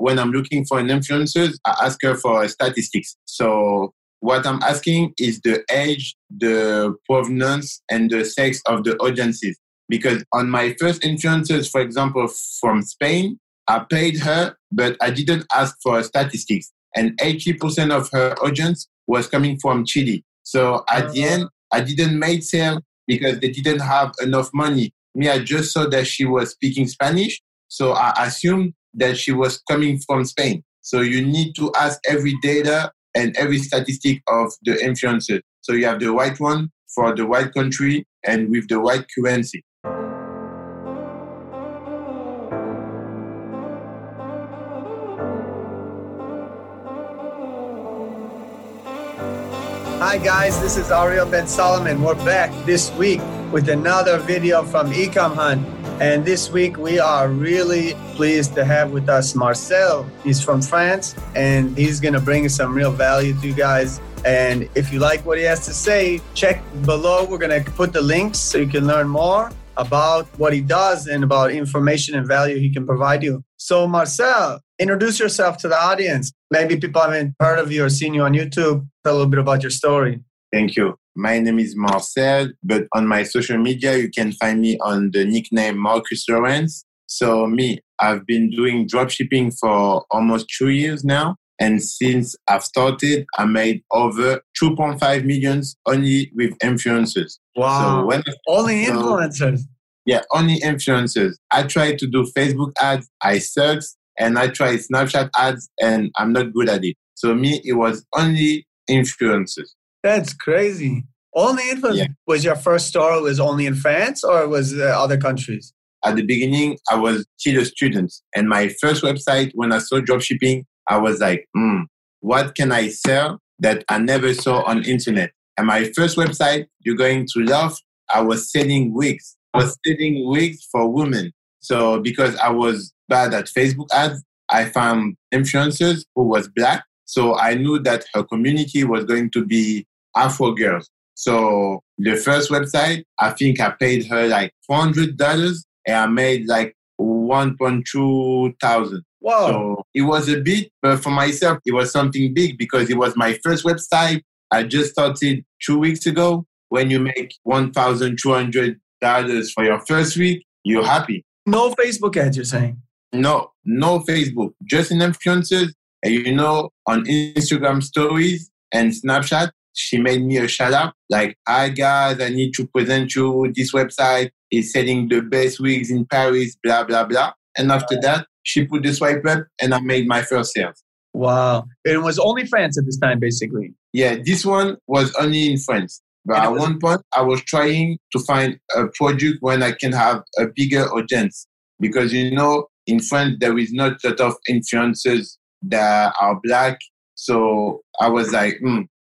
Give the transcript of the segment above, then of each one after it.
when I'm looking for an influencer, I ask her for statistics. So what I'm asking is the age, the provenance, and the sex of the audiences. Because on my first influencers, for example, from Spain, I paid her, but I didn't ask for statistics. And 80% of her audience was coming from Chile. So at the end, I didn't make sale because they didn't have enough money. Me, I just saw that she was speaking Spanish. So I assumed that she was coming from Spain. So you need to ask every data and every statistic of the influencer. So you have the right one for the right country and with the right currency. Hi guys, this is Ariel Ben Solomon. We're back this week with another video from EcomHunt. And this week we are really pleased to have with us Marcel. He's from France and he's going to bring some real value to you guys. And if you like what he has to say, check below. We're going to put the links so you can learn more about what he does and about information and value he can provide you. So Marcel, introduce yourself to the audience. Maybe people haven't heard of you or seen you on YouTube. Tell a little bit about your story. Thank you. My name is Marcel, but on my social media, you can find me on the nickname Marcus Lawrence. So me, I've been doing dropshipping for almost 2 years now. And since I've started, I made over 2.5 million only with influencers. Wow. So only influencers? Yeah, only influencers. I tried to do Facebook ads. I sucked. And I tried Snapchat ads and I'm not good at it. So me, it was only influencers. That's crazy. Only influencers. Yeah. Was your first store was only in France or was it other countries? At the beginning, I was still a student. And my first website, when I saw dropshipping, I was like, what can I sell that I never saw on internet? And my first website, you're going to love, I was selling wigs. I was selling wigs for women. So because I was bad at Facebook ads, I found influencers who was black. So I knew that her community was going to be Afro girls. So the first website, I think I paid her like $400 and I made like 1.2 thousand. Wow. So it was a bit, but for myself, it was something big because it was my first website. I just started 2 weeks ago. When you make $1,200 for your first week, you're happy. No Facebook ads, you're saying? No Facebook. Just in influencers. And you know, on Instagram stories and Snapchat, she made me a shout-out. Like, hi guys, I need to present you. This website is selling the best wigs in Paris, blah, blah, blah. And after that, she put the swipe up and I made my first sales. Wow. It was only France at this time, basically. Yeah, this one was only in France. But at one point, I was trying to find a product when I can have a bigger audience. Because, you know, in France, there is not a lot of influencers that are black. So I was like,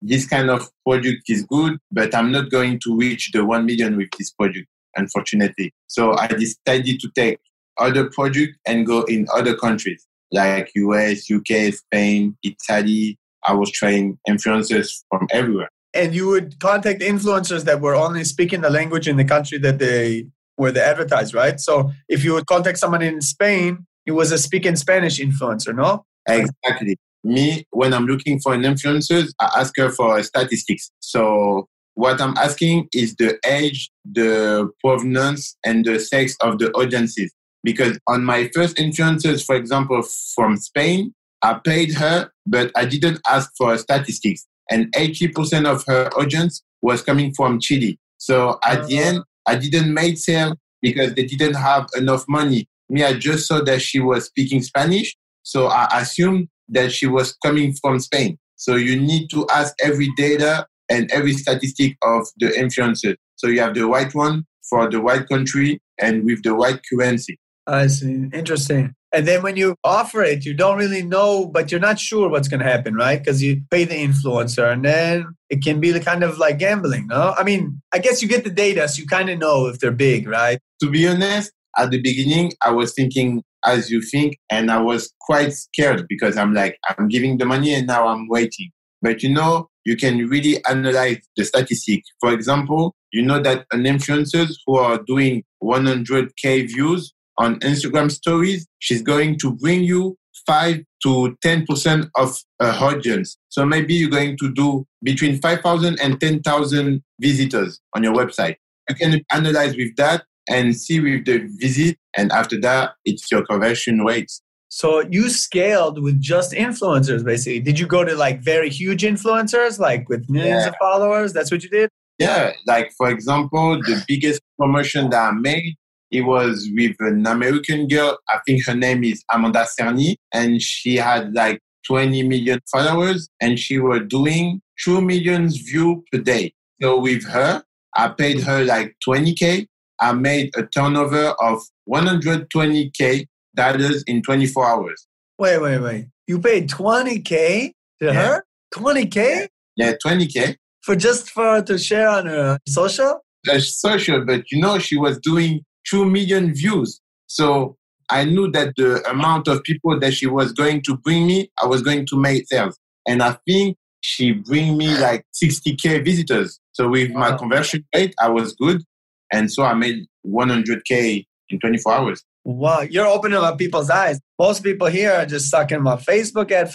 this kind of product is good, but I'm not going to reach the 1 million with this product, unfortunately. So I decided to take other products and go in other countries, like US, UK, Spain, Italy. I was trying influencers from everywhere. And you would contact influencers that were only speaking the language in the country that they advertised, right? So if you would contact someone in Spain, it was a speaking Spanish influencer, no? Exactly. Me, when I'm looking for an influencer, I ask her for statistics. So what I'm asking is the age, the provenance, and the sex of the audiences. Because on my first influencers, for example, from Spain, I paid her, but I didn't ask for statistics. And 80% of her audience was coming from Chile. So at the end, I didn't make sale because they didn't have enough money. Me, I just saw that she was speaking Spanish. So I assumed that she was coming from Spain. So you need to ask every data and every statistic of the influencer. So you have the right one for the right country and with the right currency. I see. Interesting. And then when you offer it, you don't really know, but you're not sure what's going to happen, right? Because you pay the influencer and then it can be kind of like gambling, no? I mean, I guess you get the data, so you kind of know if they're big, right? To be honest, at the beginning, I was thinking as you think, and I was quite scared because I'm like, I'm giving the money and now I'm waiting. But you know, you can really analyze the statistic. For example, you know that an influencers who are doing 100K views on Instagram stories, she's going to bring you 5 to 10% of audience. So maybe you're going to do between 5,000 and 10,000 visitors on your website. You can analyze with that and see with the visit. And after that, it's your conversion rates. So you scaled with just influencers, basically. Did you go to like very huge influencers, like with millions of followers? That's what you did? Yeah. Like, for example, the biggest promotion that I made, it was with an American girl. I think her name is Amanda Cerny. And she had like 20 million followers. And she was doing 2 million views per day. So with her, I paid her like $20,000. I made a turnover of $120,000 in 24 hours. Wait. You paid $20,000 to her? $20,000? Yeah, $20,000. For her to share on her social? Social, but you know, she was doing 2 million views. So I knew that the amount of people that she was going to bring me, I was going to make sales. And I think she bring me like 60,000 visitors. So with my conversion rate, I was good. And so I made $100,000 in 24 hours. Wow, you're opening up people's eyes. Most people here are just stuck in my Facebook ad.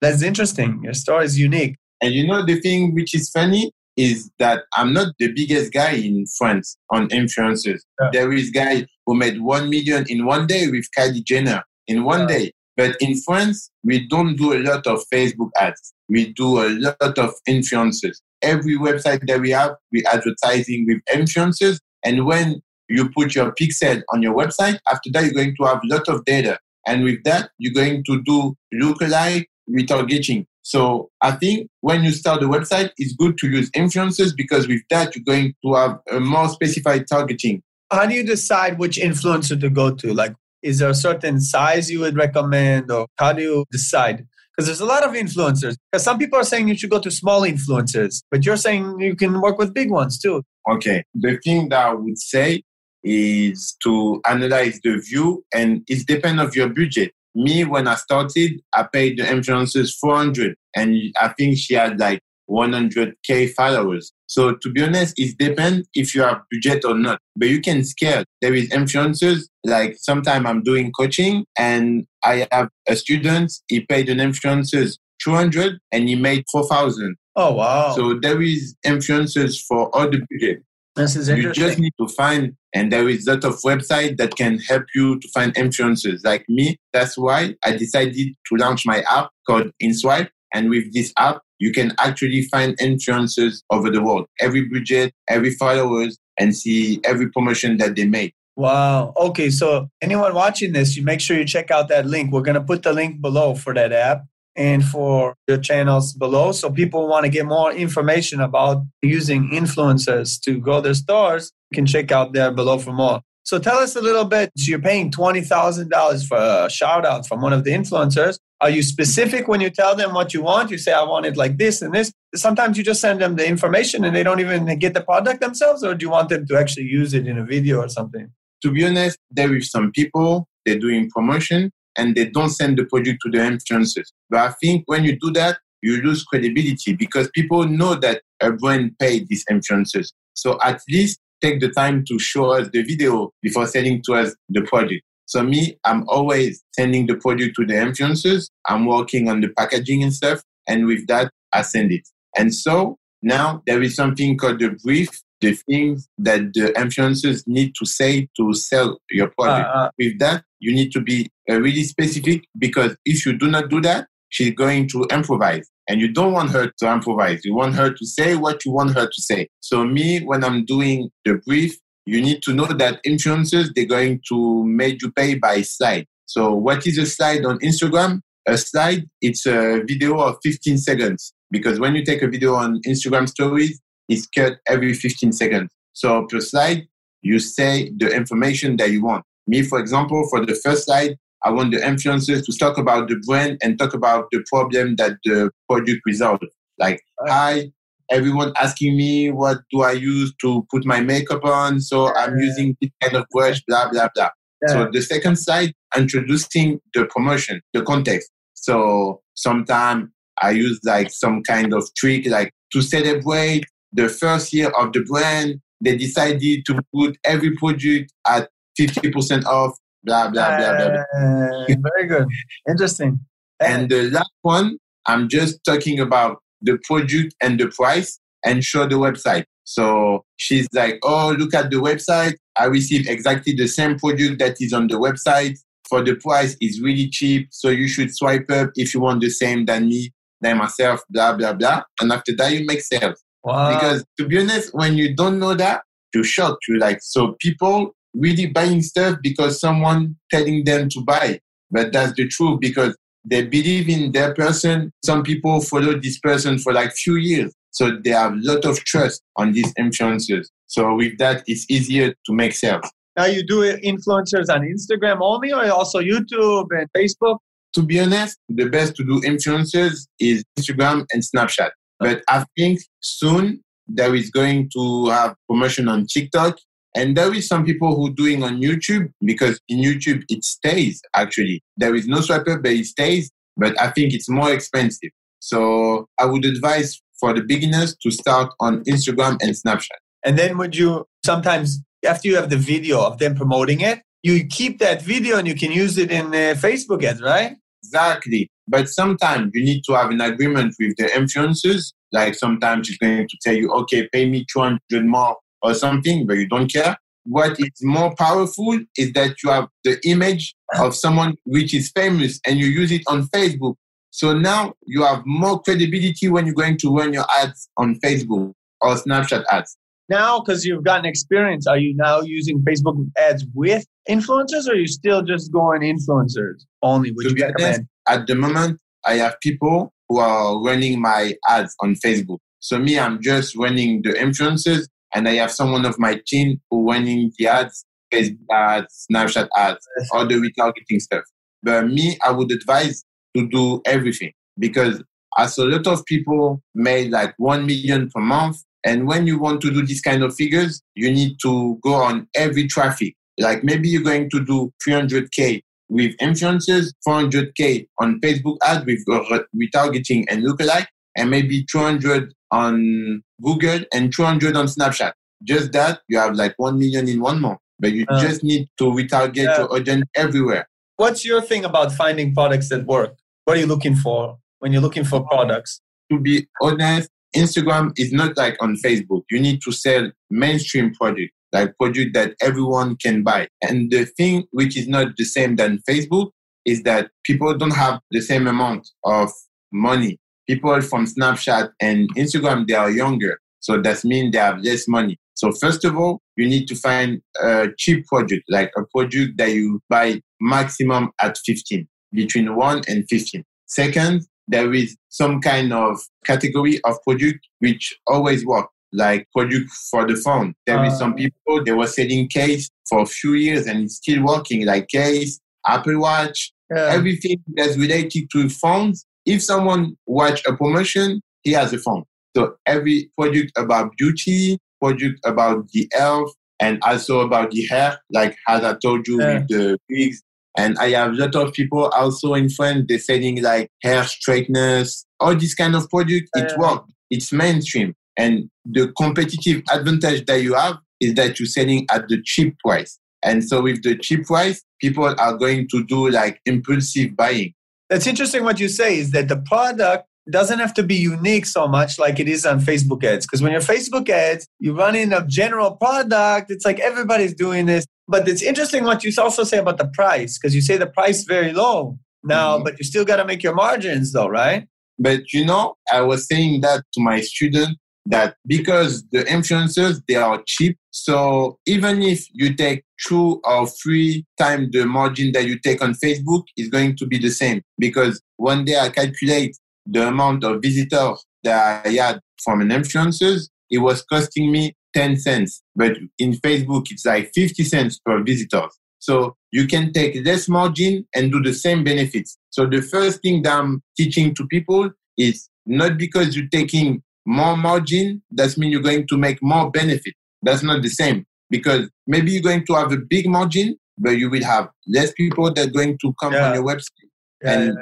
That's interesting. Your story is unique. And you know, the thing which is funny is that I'm not the biggest guy in France on influencers. Yeah. There is a guy who made 1 million in one day with Kylie Jenner in one day. But in France, we don't do a lot of Facebook ads. We do a lot of influencers. Every website that we have, we're advertising with influencers. And when you put your pixel on your website, after that, you're going to have a lot of data. And with that, you're going to do lookalike retargeting. So I think when you start a website, it's good to use influencers because with that, you're going to have a more specified targeting. How do you decide which influencer to go to? Like, is there a certain size you would recommend, or how do you decide? Because there's a lot of influencers. Because some people are saying you should go to small influencers, but you're saying you can work with big ones too. Okay. The thing that I would say is to analyze the view, and it depends on your budget. Me, when I started, I paid the influencers $400, and I think she had like 100,000 followers. So to be honest, it depends if you have budget or not, but you can scale. There is influencers, like sometimes I'm doing coaching and I have a student, he paid an influencer $200 and he made $4,000. Oh, wow. So there is influencers for all the budget. This is interesting. You just need to find, and there is a lot of websites that can help you to find influencers like me. That's why I decided to launch my app called InSwipe. And with this app, you can actually find influencers over the world. Every budget, every followers, and see every promotion that they make. Wow. Okay. So anyone watching this, you make sure you check out that link. We're going to put the link below for that app and for your channels below. So people want to get more information about using influencers to grow their stores, you can check out there below for more. So tell us a little bit. So you're paying $20,000 for a shout out from one of the influencers. Are you specific when you tell them what you want? You say, I want it like this and this. Sometimes you just send them the information and they don't even get the product themselves, or do you want them to actually use it in a video or something? To be honest, there is some people, they're doing promotion and they don't send the product to the influencers. But I think when you do that, you lose credibility because people know that a brand paid these influencers. So at least take the time to show us the video before sending to us the product. So me, I'm always sending the product to the influencers. I'm working on the packaging and stuff. And with that, I send it. And so now there is something called the brief, the things that the influencers need to say to sell your product. With that, you need to be really specific because if you do not do that, she's going to improvise. And you don't want her to improvise. You want her to say what you want her to say. So me, when I'm doing the brief, you need to know that influencers, they're going to make you pay by slide. So what is a slide on Instagram? A slide, it's a video of 15 seconds. Because when you take a video on Instagram stories, it's cut every 15 seconds. So per slide, you say the information that you want. Me, for example, for the first slide, I want the influencers to talk about the brand and talk about the problem that the product resolves. Like, hi, everyone asking me, what do I use to put my makeup on? So I'm using this kind of brush, blah, blah, blah. Yeah. So the second slide, introducing the promotion, the context. So sometimes I use like some kind of trick, like to celebrate the first year of the brand, they decided to put every product at 50% off blah, blah, blah, blah, blah. Very good. Interesting. And the last one, I'm just talking about the product and the price and show the website. So she's like, oh, look at the website. I receive exactly the same product that is on the website. For the price, it's really cheap. So you should swipe up if you want the same than me, than myself, blah, blah, blah. And after that, you make sales. Wow. Because to be honest, when you don't know that, you're shocked. You're like, so people really buying stuff because someone telling them to buy. But that's the truth because they believe in their person. Some people follow this person for like few years. So they have a lot of trust on these influencers. So with that, it's easier to make sales. Now you do influencers on Instagram only or also YouTube and Facebook? To be honest, the best to do influencers is Instagram and Snapchat. But I think soon there is going to have promotion on TikTok. And there is some people who doing on YouTube because in YouTube it stays actually. There is no swiper, but it stays. But I think it's more expensive. So I would advise for the beginners to start on Instagram and Snapchat. And then would you sometimes, after you have the video of them promoting it, you keep that video and you can use it in Facebook ads, right? Exactly. But sometimes you need to have an agreement with the influencers. Like sometimes it's going to tell you, okay, pay me 200 more or something, but you don't care. What is more powerful is that you have the image of someone which is famous and you use it on Facebook. So now you have more credibility when you're going to run your ads on Facebook or Snapchat ads. Now, because you've gotten experience, are you now using Facebook ads with influencers or are you still just going influencers only? Would you recommend? At the moment, I have people who are running my ads on Facebook. So me, I'm just running the influencers and I have someone of my team who running the ads, Facebook ads, Snapchat ads, all the retargeting stuff. But me, I would advise to do everything because I saw a lot of people made like 1 million per month. And when you want to do this kind of figures, you need to go on every traffic. Like maybe you're going to do 300K with influencers, 400K on Facebook ads with retargeting and lookalike, and maybe 200 on Google and 200 on Snapchat. Just that, you have like 1 million in 1 month. But you just need to retarget your audience everywhere. What's your thing about finding products that work? What are you looking for when you're looking for products? To be honest, Instagram is not like on Facebook. You need to sell mainstream product, like product that everyone can buy. And the thing which is not the same than Facebook is that people don't have the same amount of money. People from Snapchat and Instagram, they are younger. So that means they have less money. So first of all, you need to find a cheap product, like a product that you buy maximum at 15, between 1 and 15. Second, there is some kind of category of product which always work, like product for the phone. There is some people, they were selling case for a few years and it's still working, like case, Apple Watch, everything that's related to phones. If someone watch a promotion, he has a phone. So every product about beauty, product about the health, and also about the hair, like as I told you with the wigs. And I have a lot of people also in France, they're selling like hair straighteners, all this kind of product. It works. It's mainstream. And the competitive advantage that you have is that you're selling at the cheap price. And so with the cheap price, people are going to do like impulsive buying. That's interesting what you say is that the product doesn't have to be unique so much like it is on Facebook ads. Because when you're Facebook ads, you run in a general product. It's like everybody's doing this. But it's interesting what you also say about the price, because you say the price very low now, but you still got to make your margins though, right? But you know, I was saying that to my student that because the influencers, they are cheap. So even if you take 2 or 3 times the margin that you take on Facebook, it's going to be the same. Because one day I calculate the amount of visitors that I had from an influencer, it was costing me 10 cents. But in Facebook, it's like 50 cents per visitor. So you can take less margin and do the same benefits. So the first thing that I'm teaching to people is not because you're taking more margin, that means you're going to make more benefit. That's not the same. Because maybe you're going to have a big margin, but you will have less people that are going to come on your website. And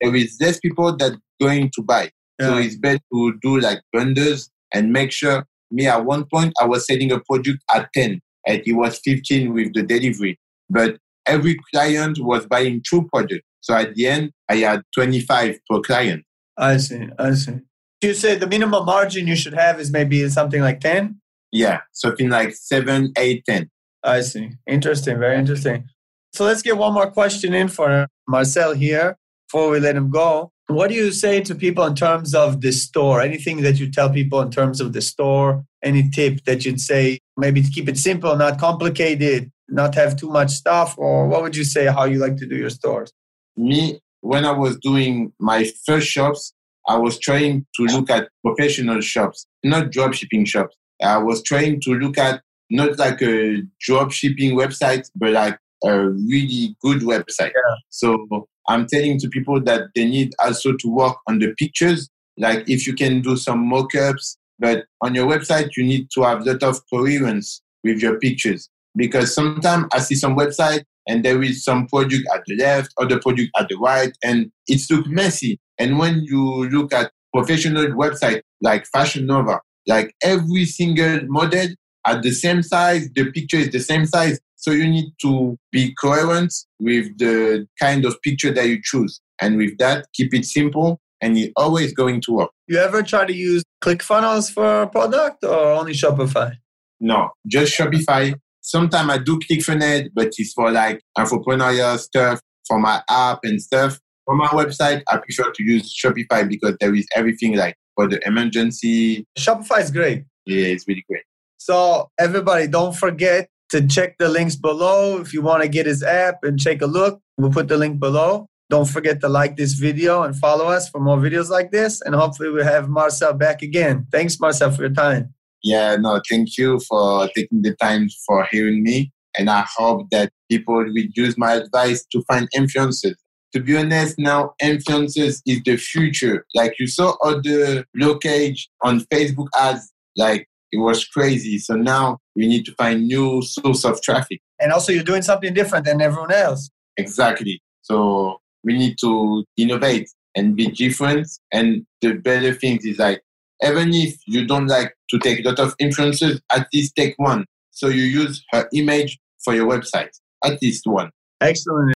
there is less people that are going to buy. Yeah. So it's better to do like bundles and make sure. Me, at one point, I was selling a product at 10 and it was 15 with the delivery. But every client was buying two products. So at the end, I had 25 per client. I see. You say the minimum margin you should have is maybe something like 10? Yeah, something like 7, 8, 10. I see. Interesting, very interesting. So let's get one more question in for Marcel here before we let him go. What do you say to people in terms of the store? Anything that you tell people in terms of the store? Any tip that you'd say, maybe to keep it simple, not complicated, not have too much stuff? Or what would you say, how you like to do your stores? Me, when I was doing my first shops, I was trying to look at professional shops, not drop shipping shops. I was trying to look at not like a drop shipping website, but like a really good website. Yeah. So I'm telling to people that they need also to work on the pictures. Like if you can do some mock-ups, but on your website, you need to have a lot of coherence with your pictures. Because sometimes I see some website and there is some product at the left, other product at the right, and it looks messy. And when you look at professional website like Fashion Nova, like every single model at the same size, the picture is the same size. So you need to be coherent with the kind of picture that you choose. And with that, keep it simple and it's always going to work. You ever try to use ClickFunnels for a product or only Shopify? No, just Shopify. Sometimes I do ClickFunnels, but it's for like entrepreneurial stuff, for my app and stuff. For my website, I prefer to use Shopify because there is everything like for the emergency. Shopify is great. Yeah, it's really great. So everybody, don't forget to check the links below. If you want to get his app and take a look, we'll put the link below. Don't forget to like this video and follow us for more videos like this. And hopefully we'll have Marcel back again. Thanks, Marcel, for your time. Yeah, no, thank you for taking the time for hearing me. And I hope that people will use my advice to find influencers. To be honest, now influencers is the future. Like you saw all the blockage on Facebook ads, like it was crazy. So now you need to find new source of traffic. And also you're doing something different than everyone else. Exactly. So we need to innovate and be different. And the better thing is like, even if you don't like to take a lot of influencers, at least take one. So you use her image for your website, at least one. Excellent.